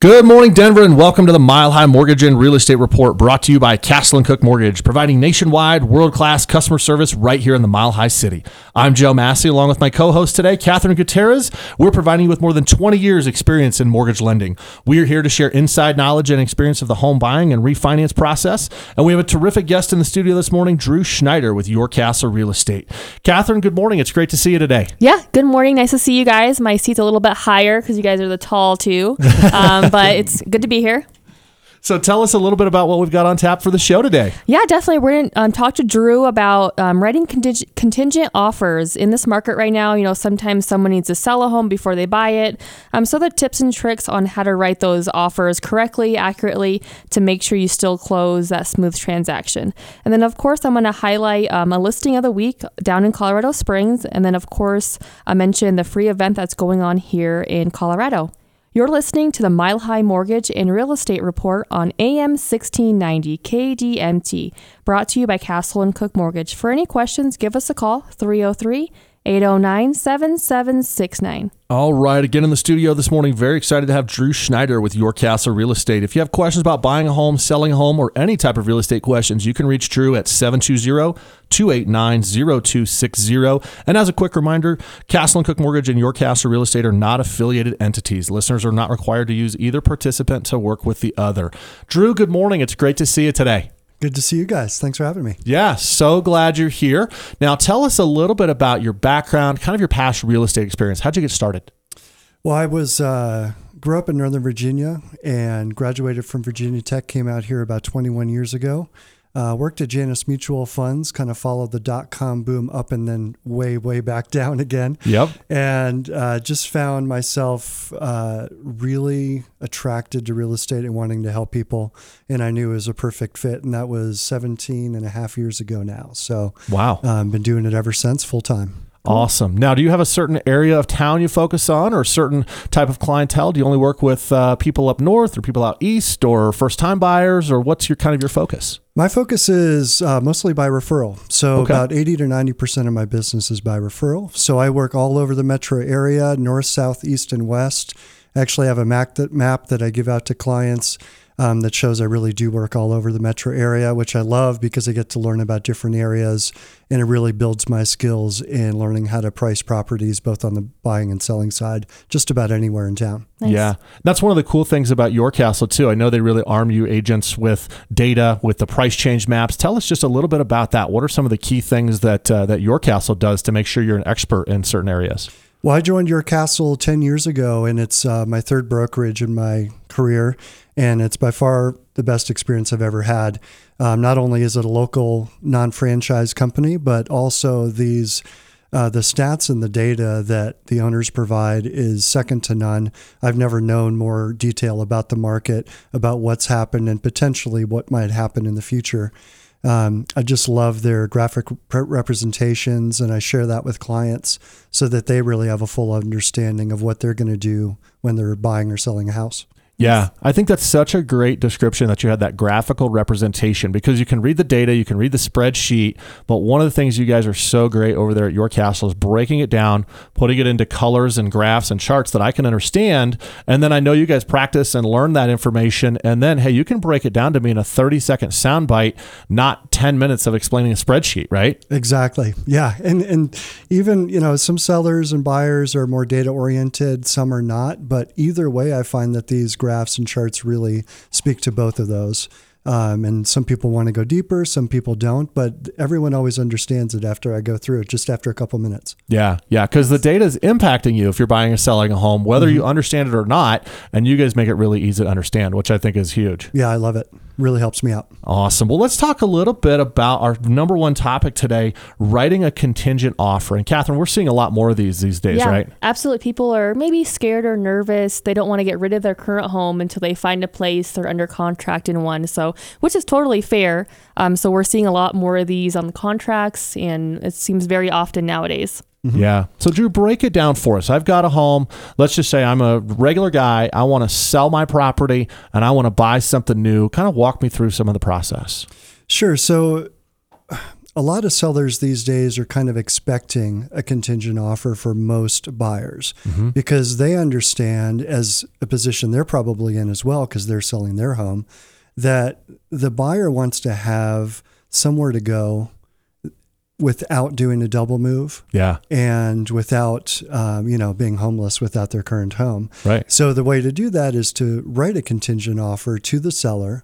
Good morning, Denver, and welcome to the Mile High Mortgage and Real Estate Report, brought to you by Castle & Cook Mortgage, providing nationwide, world-class customer service right here in the Mile High City. I'm Joe Massey, along with my co-host today, Catherine Gutierrez. We're providing you with more than 20 years experience in mortgage lending. We are here to share inside knowledge and experience of the home buying and refinance process, and we have a terrific guest in the studio this morning, Drew Schneider with Your Castle Real Estate. Catherine, good morning. It's great to see you today. Yeah, good morning. Nice to see you guys. My seat's a little bit higher because you guys are the tall two. But it's good to be here. So tell us a little bit about what we've got on tap for the show today. Yeah, definitely. We're going to talk to Drew about writing contingent offers in this market right now. You know, sometimes someone needs to sell a home before they buy it. So the tips and tricks on how to write those offers correctly, accurately, to make sure you still close that smooth transaction. And then, of course, I'm going to highlight a listing of the week down in Colorado Springs. And then, of course, I mentioned the free event that's going on here in Colorado. You're listening to the Mile High Mortgage and Real Estate Report on AM 1690 KDMT, brought to you by Castle & Cook Mortgage. For any questions, give us a call, 303-809-7769. All right. Again, in the studio this morning, very excited to have Drew Schneider with Your Castle Real Estate. If you have questions about buying a home, selling a home, or any type of real estate questions, you can reach Drew at 720-289-0260. And as a quick reminder, Castle & Cook Mortgage and Your Castle Real Estate are not affiliated entities. Listeners are not required to use either participant to work with the other. Drew, good morning. It's great to see you today. Good to see you guys. Thanks for having me. Yeah, so glad you're here. Now, tell us a little bit about your background, kind of your past real estate experience. How'd you get started? Well, I was grew up in Northern Virginia and graduated from Virginia Tech, came out here about 21 years ago. Worked at Janus Mutual Funds, kind of followed the dot-com boom up and then way back down again. Yep. And just found myself really attracted to real estate and wanting to help people. And I knew it was a perfect fit. And that was 17 and a half years ago now. So wow. Been doing it ever since, full time. Awesome. Now, do you have a certain area of town you focus on or a certain type of clientele? Do you only work with people up north or people out east or first-time buyers, or what's your kind of your focus? My focus is mostly by referral. So okay. About 80 to 90% of my business is by referral. So I work all over the metro area, north, south, east, and west. I actually have a map that I give out to clients that shows I really do work all over the metro area, which I love because I get to learn about different areas and it really builds my skills in learning how to price properties, both on the buying and selling side, just about anywhere in town. Nice. Yeah. That's one of the cool things about Your Castle too. I know they really arm you agents with data, with the price change maps. Tell us just a little bit about that. What are some of the key things that, that Your Castle does to make sure you're an expert in certain areas? Well, I joined Your Castle 10 years ago, and it's my third brokerage in my career, and it's by far the best experience I've ever had. Not only is it a local non-franchise company, but also these the stats and the data that the owners provide is second to none. I've never known more detail about the market, about what's happened, and potentially what might happen in the future. I just love their graphic representations, and I share that with clients so that they really have a full understanding of what they're going to do when they're buying or selling a house. Yeah, I think that's such a great description that you had that graphical representation, because you can read the data, you can read the spreadsheet, but one of the things you guys are so great over there at Your Castle is breaking it down, putting it into colors and graphs and charts that I can understand, and then I know you guys practice and learn that information, and then, hey, you can break it down to me in a 30-second soundbite, not 10 minutes of explaining a spreadsheet, right? Exactly, yeah, and even, you know, some sellers and buyers are more data-oriented, some are not, but either way, I find that these graphs and charts really speak to both of those. And some people want to go deeper, some people don't, but everyone always understands it after I go through it, just after a couple minutes. Yeah, because the data is impacting you if you're buying or selling a home, whether you understand it or not, and you guys make it really easy to understand, which I think is huge. Yeah, I love it. Really helps me out. Awesome. Well, let's talk a little bit about our number one topic today, writing a contingent offer. And Catherine, we're seeing a lot more of these days, yeah, right? Absolutely. People are maybe scared or nervous. They don't want to get rid of their current home until they find a place they're under contract in one. So, which is totally fair. So we're seeing a lot more of these on the contracts, and it seems very often nowadays. Mm-hmm. Yeah. So Drew, break it down for us. I've got a home. Let's just say I'm a regular guy. I want to sell my property and I want to buy something new. Kind of walk me through some of the process. Sure. So a lot of sellers these days are kind of expecting a contingent offer for most buyers mm-hmm. because they understand, as a position they're probably in as well, because they're selling their home, that the buyer wants to have somewhere to go without doing a double move. Yeah. And without, being homeless without their current home. Right. So the way to do that is to write a contingent offer to the seller.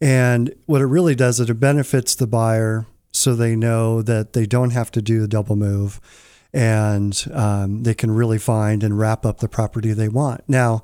And what it really does is it benefits the buyer so they know that they don't have to do the double move, and they can really find and wrap up the property they want. Now,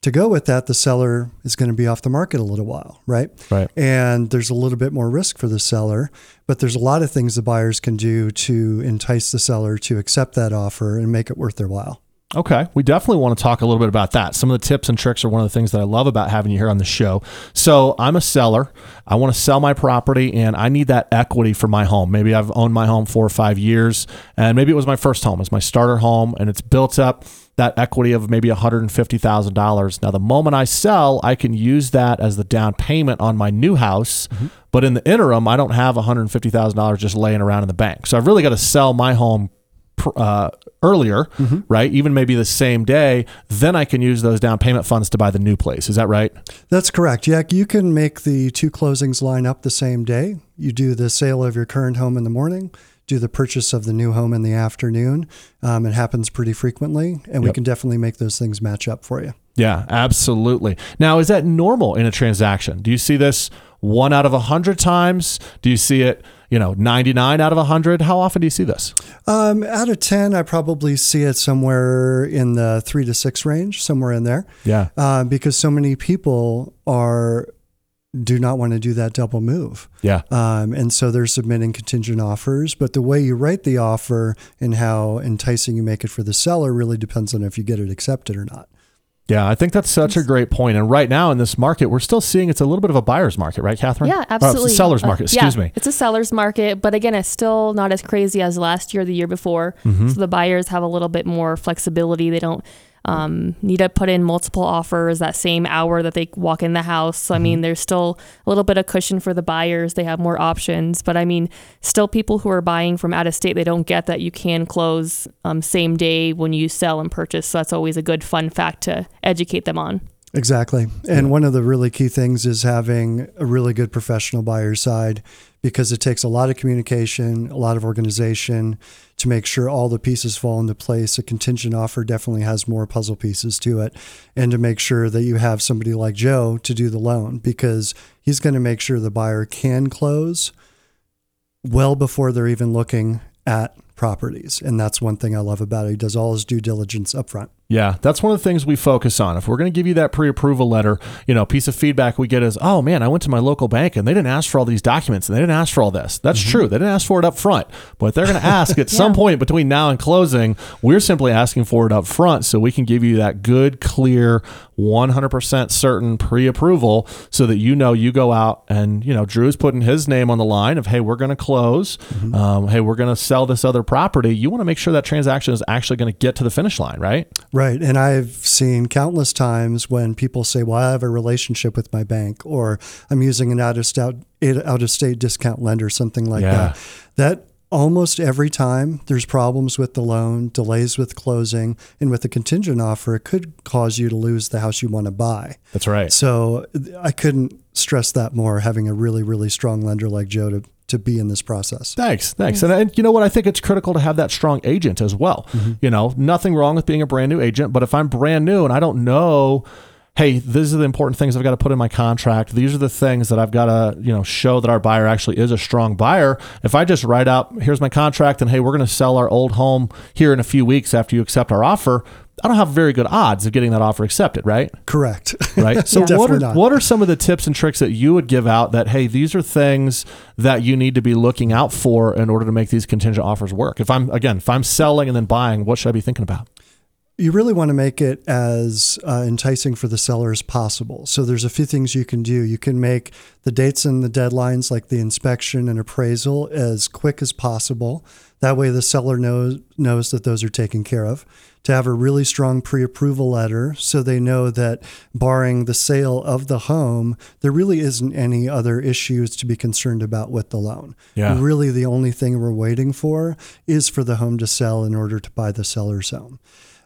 to go with that, the seller is going to be off the market a little while, right? Right. And there's a little bit more risk for the seller, but there's a lot of things the buyers can do to entice the seller to accept that offer and make it worth their while. Okay. We definitely want to talk a little bit about that. Some of the tips and tricks are one of the things that I love about having you here on the show. So I'm a seller. I want to sell my property and I need that equity for my home. Maybe I've owned my home 4 or 5 years, and maybe it was my first home. It's my starter home, and it's built up that equity of maybe $150,000. Now, the moment I sell, I can use that as the down payment on my new house. Mm-hmm. But in the interim, I don't have $150,000 just laying around in the bank. So I've really got to sell my home earlier, mm-hmm. right? Even maybe the same day, then I can use those down payment funds to buy the new place. Is that right? That's correct. Yeah, you can make the two closings line up the same day. You do the sale of your current home in the morning, do the purchase of the new home in the afternoon. It happens pretty frequently, and we can definitely make those things match up for you. Yeah, absolutely. Now, is that normal in a transaction? Do you see this 1 out of 100 times? Do you see it, 99 out of 100? How often do you see this? Out of 10, I probably see it somewhere in the 3 to 6 range, somewhere in there. Yeah. Because so many people do not want to do that double move. Yeah. And so they're submitting contingent offers, but the way you write the offer and how enticing you make it for the seller really depends on if you get it accepted or not. Yeah, I think that's such a great point. And right now in this market, we're still seeing it's a little bit of a buyer's market, right, Catherine? Yeah, absolutely. It's a seller's market, excuse me. It's a seller's market, but again, it's still not as crazy as last year, the year before. Mm-hmm. So the buyers have a little bit more flexibility. They don't need to put in multiple offers that same hour that they walk in the house. So, I mean, there's still a little bit of cushion for the buyers. They have more options, but I mean, still people who are buying from out of state, they don't get that you can close same day when you sell and purchase. So that's always a good fun fact to educate them on. Exactly. And one of the really key things is having a really good professional buyer side, because it takes a lot of communication, a lot of organization to make sure all the pieces fall into place. A contingent offer definitely has more puzzle pieces to it, and to make sure that you have somebody like Joe to do the loan, because he's going to make sure the buyer can close well before they're even looking at properties. And that's one thing I love about it. He does all his due diligence up front. Yeah, that's one of the things we focus on. If we're going to give you that pre-approval letter, piece of feedback we get is, oh man, I went to my local bank and they didn't ask for all these documents and they didn't ask for all this. That's mm-hmm. true. They didn't ask for it up front, but they're going to ask at some point between now and closing. We're simply asking for it up front so we can give you that good, clear, 100% certain pre-approval so that you go out and, Drew's putting his name on the line of, hey, we're going to close. Mm-hmm. Hey, we're going to sell this other property. You want to make sure that transaction is actually going to get to the finish line, right? Right. And I've seen countless times when people say, well, I have a relationship with my bank, or I'm using an out of state discount lender, something like that. That almost every time there's problems with the loan, delays with closing, and with a contingent offer, it could cause you to lose the house you want to buy. That's right. So I couldn't stress that more, having a really, really strong lender like Joe to be in this process. Thanks. And you know what? I think it's critical to have that strong agent as well. Mm-hmm. Nothing wrong with being a brand new agent, but if I'm brand new and I don't know, hey, these are the important things I've got to put in my contract. These are the things that I've got to, show that our buyer actually is a strong buyer. If I just write out, here's my contract, and hey, we're going to sell our old home here in a few weeks after you accept our offer, I don't have very good odds of getting that offer accepted, right? Correct. Right. So what are some of the tips and tricks that you would give out that, hey, these are things that you need to be looking out for in order to make these contingent offers work? If I'm selling and then buying, what should I be thinking about? You really want to make it as enticing for the seller as possible. So there's a few things you can do. You can make the dates and the deadlines, like the inspection and appraisal, as quick as possible. That way the seller knows that those are taken care of. To have a really strong pre-approval letter so they know that barring the sale of the home, there really isn't any other issues to be concerned about with the loan. Yeah. Really, the only thing we're waiting for is for the home to sell in order to buy the seller's home.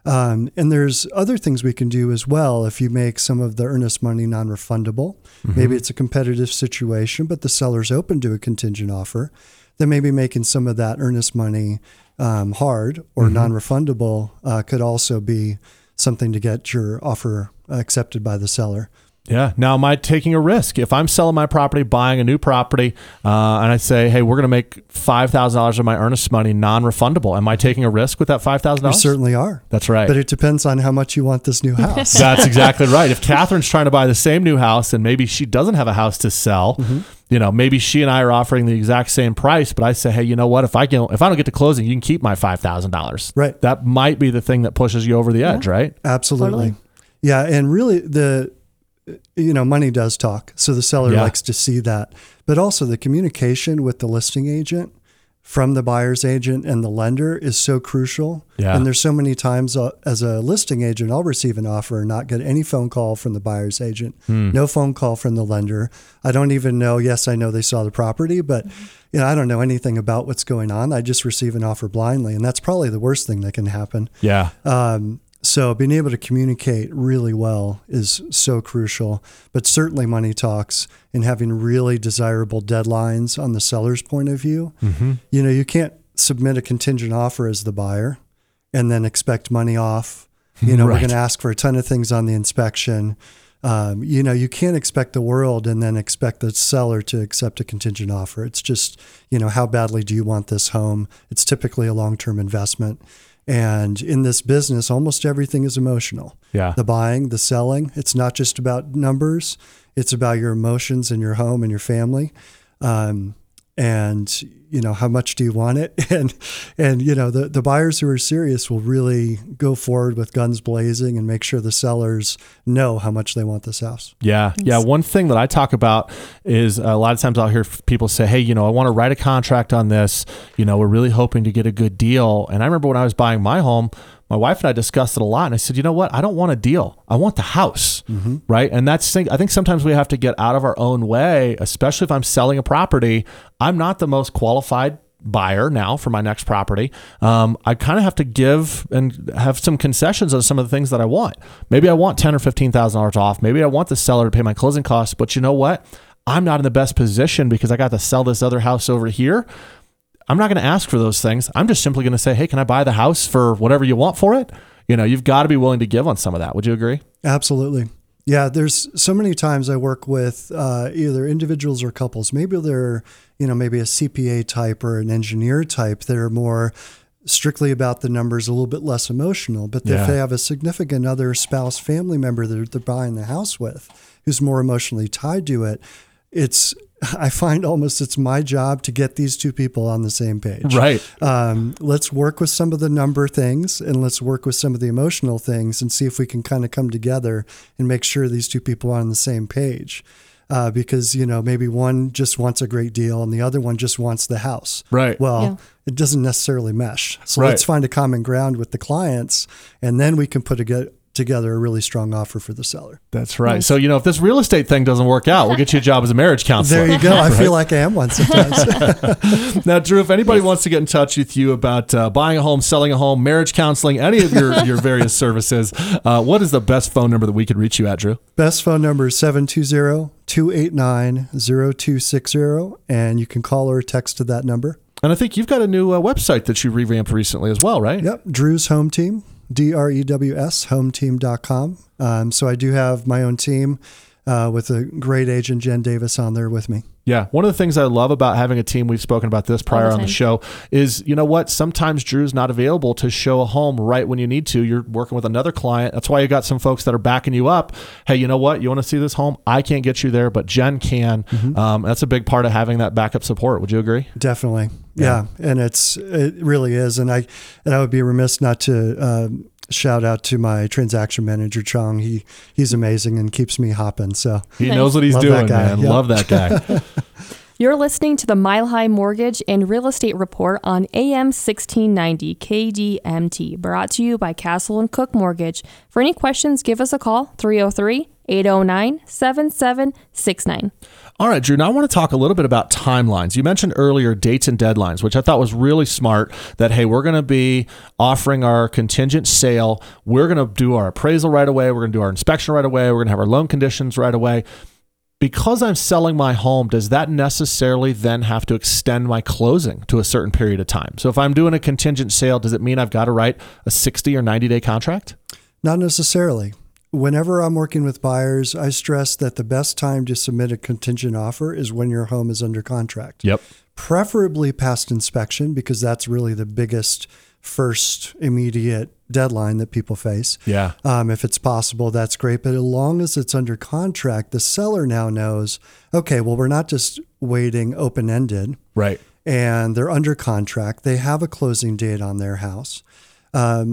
And there's other things we can do as well. If you make some of the earnest money non-refundable, maybe it's a competitive situation, but the seller's open to a contingent offer, then maybe making some of that earnest money hard or non-refundable could also be something to get your offer accepted by the seller. Yeah. Now, am I taking a risk? If I'm selling my property, buying a new property, and I say, hey, we're going to make $5,000 of my earnest money non-refundable, am I taking a risk with that $5,000? You certainly are. That's right. But it depends on how much you want this new house. That's exactly right. If Catherine's trying to buy the same new house and maybe she doesn't have a house to sell, you know, maybe she and I are offering the exact same price, but I say, hey, you know what? If I don't get to closing, you can keep my $5,000. Right. That might be the thing that pushes you over the edge, right? Absolutely. Totally. Yeah. And really money does talk. So the seller likes to see that, but also the communication with the listing agent from the buyer's agent and the lender is so crucial. Yeah. And there's so many times as a listing agent, I'll receive an offer and not get any phone call from the buyer's agent, no phone call from the lender. I don't even know. Yes, I know they saw the property, but I don't know anything about what's going on. I just receive an offer blindly. And that's probably the worst thing that can happen. Yeah. So being able to communicate really well is so crucial, but certainly money talks, and having really desirable deadlines on the seller's point of view. You know, you can't submit a contingent offer as the buyer and then expect money off. Right. We're going to ask for a ton of things on the inspection. You can't expect the world and then expect the seller to accept a contingent offer. It's just, how badly do you want this home? It's typically a long-term investment. And in this business, almost everything is emotional. Yeah. The buying, the selling. It's not just about numbers. It's about your emotions and your home and your family. And how much do you want it? And the buyers who are serious will really go forward with guns blazing and make sure the sellers know how much they want this house. Yeah. Yeah. One thing that I talk about is a lot of times I'll hear people say, hey, I want to write a contract on this. We're really hoping to get a good deal. And I remember when I was buying my home, my wife and I discussed it a lot, and I said, you know what? I don't want a deal. I want the house, right? And I think sometimes we have to get out of our own way, especially if I'm selling a property. I'm not the most qualified buyer now for my next property. I kind of have to give and have some concessions on some of the things that I want. Maybe I want $10,000 or $15,000 off. Maybe I want the seller to pay my closing costs, but you know what? I'm not in the best position because I got to sell this other house over here. I'm not going to ask for those things. I'm just simply going to say, hey, can I buy the house for whatever you want for it? You've got to be willing to give on some of that. Would you agree? Absolutely. Yeah. There's so many times I work with either individuals or couples. Maybe they're, maybe a CPA type or an engineer type. They're more strictly about the numbers, a little bit less emotional. But if they have a significant other, spouse, family member that they're buying the house with, who's more emotionally tied to it, I find almost it's my job to get these two people on the same page. Right. Let's work with some of the number things and let's work with some of the emotional things and see if we can kind of come together and make sure these two people are on the same page. Because, maybe one just wants a great deal and the other one just wants the house. Right. Well, it doesn't necessarily mesh. So let's find a common ground with the clients, and then we can put together a really strong offer for the seller. That's right. Nice. So, if this real estate thing doesn't work out, we'll get you a job as a marriage counselor. There you go. I feel like I am one sometimes. Now, Drew, if anybody wants to get in touch with you about buying a home, selling a home, marriage counseling, any of your various services, what is the best phone number that we could reach you at, Drew? Best phone number is 720-289-0260, and you can call or text to that number. And I think you've got a new website that you revamped recently as well, right? Yep. Drew's Home Team. DrewsHomeTeam.com. So I do have my own team with a great agent, Jen Davis, on there with me. Yeah. One of the things I love about having a team, we've spoken about this prior on the show, is, you know what? Sometimes Drew's not available to show a home right when you need to. You're working with another client. That's why you got some folks that are backing you up. Hey, you know what? You want to see this home? I can't get you there, but Jen can. That's a big part of having that backup support. Would you agree? Definitely. Yeah. And it really is. And I would be remiss not to shout out to my transaction manager, Chong. He's amazing and keeps me hopping. So he knows what he's doing, man. Yep. Love that guy. You're listening to the Mile High Mortgage and Real Estate Report on AM 1690 KDMT, brought to you by Castle & Cook Mortgage. For any questions, give us a call, 303-809-7769. All right, Drew, now I want to talk a little bit about timelines. You mentioned earlier dates and deadlines, which I thought was really smart, that, hey, we're going to be offering our contingent sale. We're going to do our appraisal right away. We're going to do our inspection right away. We're going to have our loan conditions right away. Because I'm selling my home, does that necessarily then have to extend my closing to a certain period of time? So if I'm doing a contingent sale, does it mean I've got to write a 60 or 90 day contract? Not necessarily. Whenever I'm working with buyers, I stress that the best time to submit a contingent offer is when your home is under contract. Yep. Preferably past inspection, because that's really the biggest first immediate deadline that people face. Yeah. If it's possible, that's great. But as long as it's under contract, the seller now knows, okay, well, we're not just waiting open-ended. Right. And they're under contract. They have a closing date on their house. A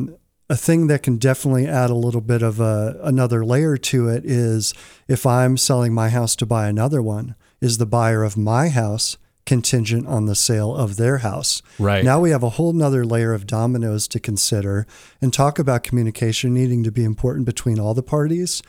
thing that can definitely add a little bit of another layer to it is, if I'm selling my house to buy another one, is the buyer of my house contingent on the sale of their house? Right. Now we have a whole nother layer of dominoes to consider, and talk about communication needing to be important between all the parties.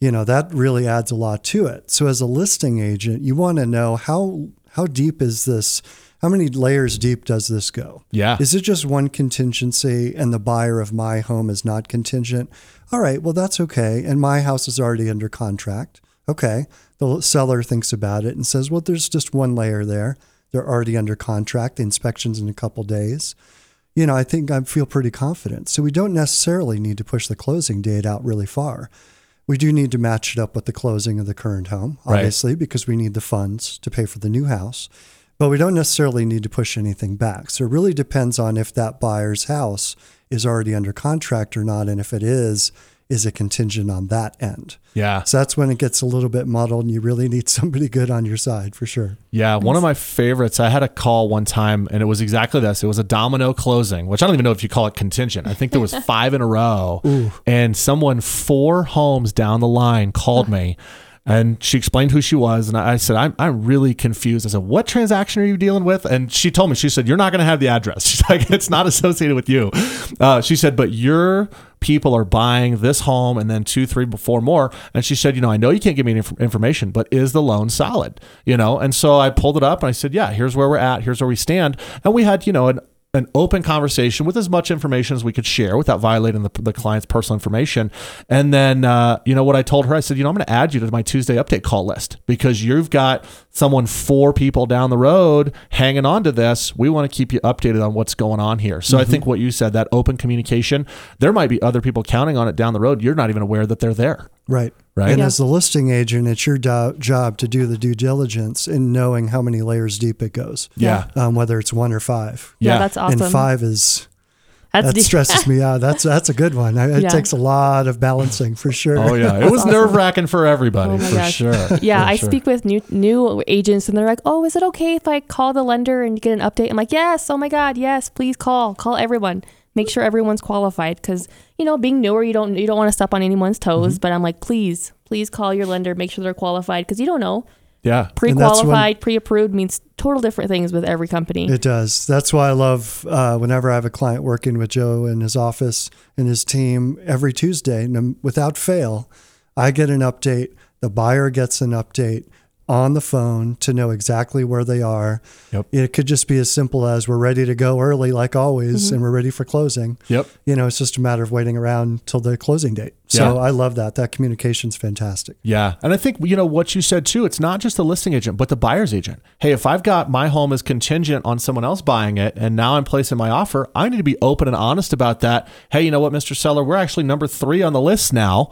You know, that really adds a lot to it. So as a listing agent, you want to know how deep is this? How many layers deep does this go? Yeah. Is it just one contingency and the buyer of my home is not contingent? All right, well, that's okay. And my house is already under contract. Okay. The seller thinks about it and says, well, there's just one layer there. They're already under contract. The inspection's in a couple days. You know, I think I feel pretty confident. So we don't necessarily need to push the closing date out really far. We do need to match it up with the closing of the current home, obviously, right, because we need the funds to pay for the new house. But we don't necessarily need to push anything back. So it really depends on if that buyer's house is already under contract or not. And if it is it contingent on that end? Yeah. So that's when it gets a little bit muddled, and you really need somebody good on your side for sure. Yeah. One of my favorites, I had a call one time and it was exactly this. It was a domino closing, which I don't even know if you call it contingent. I think there was 5 in a row. Ooh. And someone 4 homes down the line called me. And she explained who she was. And I said, I'm really confused. I said, what transaction are you dealing with? And she told me, she said, you're not going to have the address. She's like, it's not associated with you. She said, but your people are buying this home and then 2, 3, 4 more. And she said, you know, I know you can't give me any information, but is the loan solid? You know? And so I pulled it up and I said, yeah, here's where we're at. Here's where we stand. And we had, you know, an open conversation with as much information as we could share without violating the client's personal information. And then, you know, what I told her, I said, you know, I'm going to add you to my Tuesday update call list, because you've got someone 4 people down the road hanging on to this. We want to keep you updated on what's going on here. So I think what you said, that open communication, there might be other people counting on it down the road. You're not even aware that they're there. Right. Right. And as the listing agent, it's your job to do the due diligence in knowing how many layers deep it goes. Yeah. Whether it's 1 or 5. Yeah, that's awesome. And 5 is... that stresses me out. That's a good one. It takes a lot of balancing for sure. Oh yeah, it was awesome. Nerve-wracking for everybody, sure. Yeah, I speak with new agents, and they're like, "Oh, is it okay if I call the lender and get an update?" I'm like, "Yes, oh my God, yes, please call everyone. Make sure everyone's qualified, because you know, being newer, you don't want to step on anyone's toes." But I'm like, please call your lender, make sure they're qualified, because you don't know. Yeah. Pre-qualified, pre-approved means total different things with every company. It does. That's why I love whenever I have a client working with Joe in his office and his team every Tuesday, and without fail, I get an update. The buyer gets an update on the phone to know exactly where they are. Yep. It could just be as simple as, we're ready to go early, like always, and we're ready for closing. Yep. You know, it's just a matter of waiting around till the closing date. So I love that. That communication's fantastic. Yeah. And I think, you know, what you said too, it's not just the listing agent, but the buyer's agent. Hey, if I've got my home is contingent on someone else buying it, and now I'm placing my offer, I need to be open and honest about that. Hey, you know what, Mr. Seller, we're actually number 3 on the list now.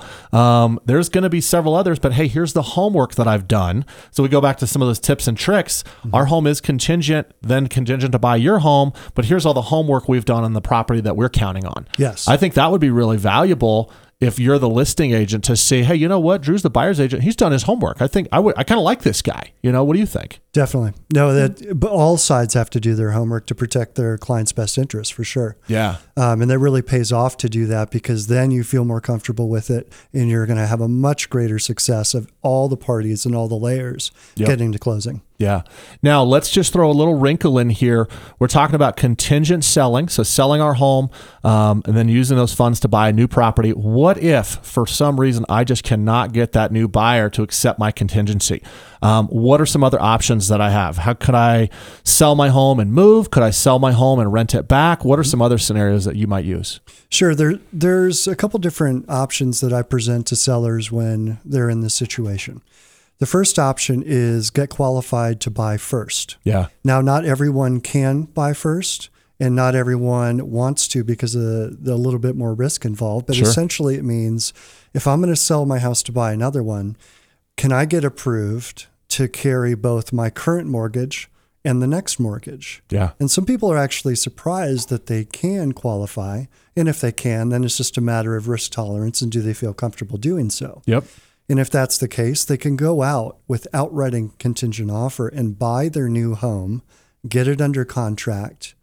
There's going to be several others, but hey, here's the homework that I've done. So we go back to some of those tips and tricks. Our home is contingent to buy your home, but here's all the homework we've done on the property that we're counting on. Yes. I think that would be really valuable. If you're the listing agent, to say, hey, you know what? Drew's the buyer's agent. He's done his homework. I kind of like this guy. You know, what do you think? Definitely. No, that all sides have to do their homework to protect their client's best interest, for sure. Yeah. And that really pays off to do that, because then you feel more comfortable with it, and you're going to have a much greater success of all the parties and all the layers getting to closing. Yeah. Now, let's just throw a little wrinkle in here. We're talking about contingent selling. So selling our home and then using those funds to buy a new property. What if, for some reason, I just cannot get that new buyer to accept my contingency? What are some other options that I have? How could I sell my home and move? Could I sell my home and rent it back? What are some other scenarios that you might use? Sure. There's a couple different options that I present to sellers when they're in this situation. The first option is get qualified to buy first. Yeah. Now, not everyone can buy first, and not everyone wants to because of the little bit more risk involved. But essentially it means, if I'm going to sell my house to buy another one, can I get approved to carry both my current mortgage and the next mortgage? Yeah. And some people are actually surprised that they can qualify. And if they can, then it's just a matter of risk tolerance and do they feel comfortable doing so? Yep. And if that's the case, they can go out with outright contingent offer and buy their new home, get it under contract,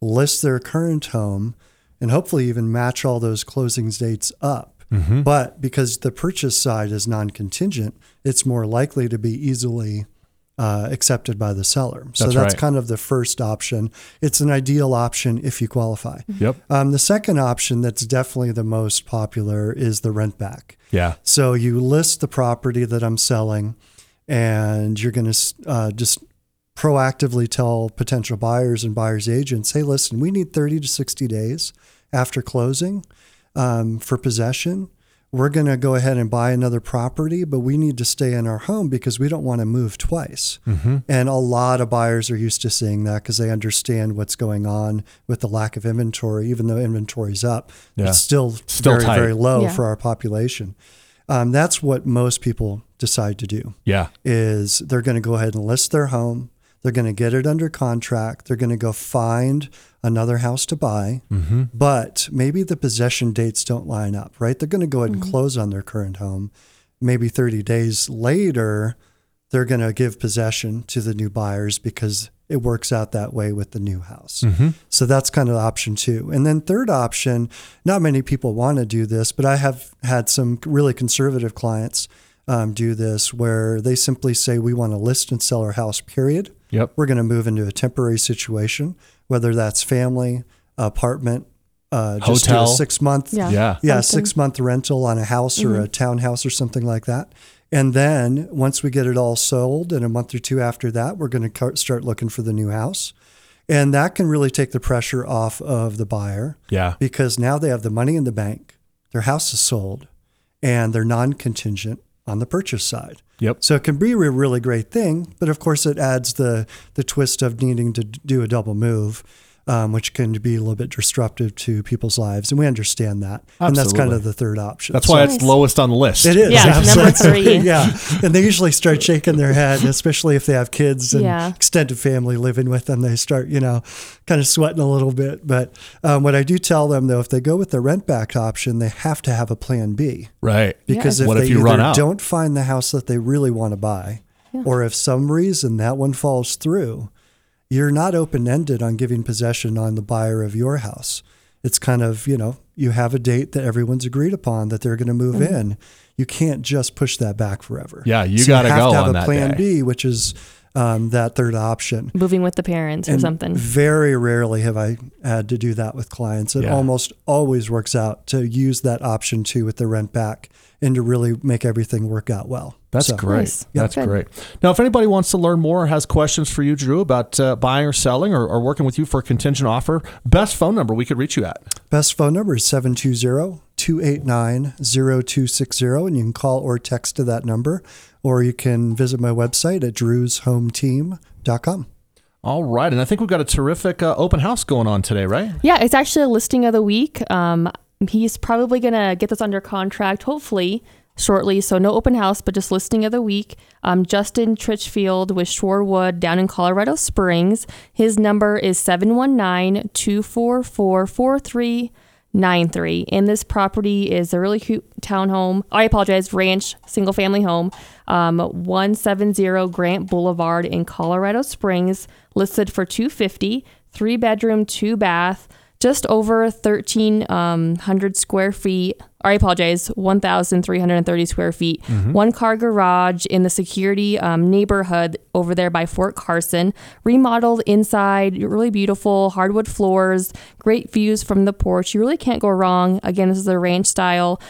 list their current home, and hopefully even match all those closing dates up. Mm-hmm. But because the purchase side is non-contingent, it's more likely to be easily accepted by the seller. So that's kind of the first option. It's an ideal option if you qualify. Yep. The second option that's definitely the most popular is the rent back. Yeah. So you list the property that I'm selling, and you're going to just proactively tell potential buyers and buyers agents, hey, listen, we need 30 to 60 days after closing for possession. We're going to go ahead and buy another property, but we need to stay in our home because we don't want to move twice. Mm-hmm. And a lot of buyers are used to seeing that because they understand what's going on with the lack of inventory. Even though inventory's up, it's still very, tight. Very low for our population. That's what most people decide to do. Yeah, is they're going to go ahead and list their home. They're going to get it under contract. They're going to go find another house to buy, but maybe the possession dates don't line up, right? They're going to go ahead and close on their current home. Maybe 30 days later, they're going to give possession to the new buyers because it works out that way with the new house. Mm-hmm. So that's kind of option two. And then third option, not many people want to do this, but I have had some really conservative clients do this, where they simply say, we want to list and sell our house, period. Yep. We're going to move into a temporary situation, whether that's family, apartment, just do a 6 month, something. 6 month rental on a house or a townhouse or something like that. And then once we get it all sold, and a month or two after that, we're going to start looking for the new house. And that can really take the pressure off of the buyer, because now they have the money in the bank, their house is sold, and they're non-contingent on the purchase side. Yep. So it can be a really great thing, but of course it adds the twist of needing to do a double move, which can be a little bit disruptive to people's lives. And we understand that. Absolutely. And that's kind of the third option. That's why it's lowest on the list. It is. Yeah, number three. And they usually start shaking their head, especially if they have kids and extended family living with them. They start, kind of sweating a little bit. But what I do tell them, though, if they go with the rent back option, they have to have a plan B. Right. Because if they don't find the house that they really want to buy, or if some reason that one falls through, you're not open-ended on giving possession on the buyer of your house. It's kind of, you have a date that everyone's agreed upon that they're going to move in. You can't just push that back forever. Yeah, you got to go on that day. You have to have a plan B, which is that third option. Moving with the parents or something. Very rarely have I had to do that with clients. It almost always works out to use that option too with the rent back and to really make everything work out well. That's great. Nice. That's great. Now, if anybody wants to learn more or has questions for you, Drew, about buying or selling or working with you for a contingent offer, best phone number we could reach you at? Best phone number is 720-289-0260, and you can call or text to that number, or you can visit my website at DrewsHomeTeam.com. All right. And I think we've got a terrific open house going on today, right? Yeah, it's actually a listing of the week. He's probably going to get this under contract, hopefully, shortly. So no open house, but just listing of the week. Justin Tritchfield with Shorewood down in Colorado Springs. His number is 719-244-4399. 93. And this property is a really cute townhome. I apologize, ranch, single family home, 170 Grant Boulevard in Colorado Springs, listed for $250,000, 3-bedroom, 2-bath, just over 1,300 square feet. I apologize, 1,330 square feet. Mm-hmm. 1-car garage in the security neighborhood over there by Fort Carson. Remodeled inside, really beautiful, hardwood floors, great views from the porch. You really can't go wrong. Again, this is a ranch style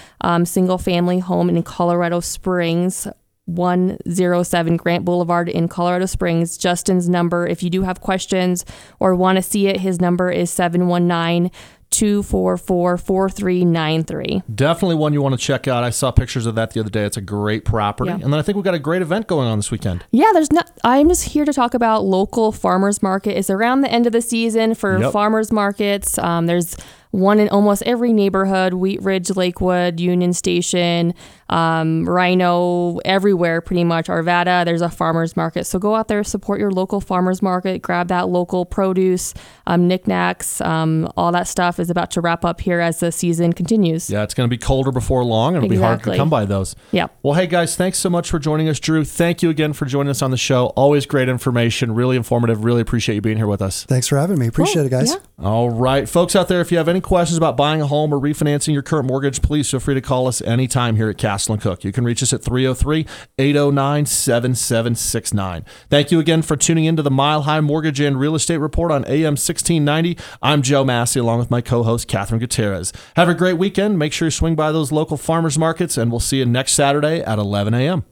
single family home in Colorado Springs. 107 Grant Boulevard in Colorado Springs. Justin's number, if you do have questions or want to see it, his number is 719-244-4393. Definitely one you want to check out. I saw pictures of that the other day. It's a great property. Yeah. And then I think we've got a great event going on this weekend. Yeah, I'm just here to talk about local farmers market. It's around the end of the season for farmers markets. There's one in almost every neighborhood, Wheat Ridge, Lakewood, Union Station, Rhino, everywhere pretty much, Arvada, there's a farmer's market. So go out there, support your local farmer's market, grab that local produce, knickknacks, all that stuff is about to wrap up here as the season continues. Yeah, it's going to be colder before long, and it'll be hard to come by those. Yeah. Well, hey guys, thanks so much for joining us. Drew, thank you again for joining us on the show. Always great information, really informative. Really appreciate you being here with us. Thanks for having me. Appreciate it, guys. Yeah. All right, folks out there, if you have any questions about buying a home or refinancing your current mortgage, please feel free to call us anytime here at Castle & Cook. You can reach us at 303-809-7769. Thank you again for tuning in to the Mile High Mortgage and Real Estate Report on AM 1690. I'm Joe Massey along with my co-host Catherine Gutierrez. Have a great weekend. Make sure you swing by those local farmers markets, and we'll see you next Saturday at 11 a.m.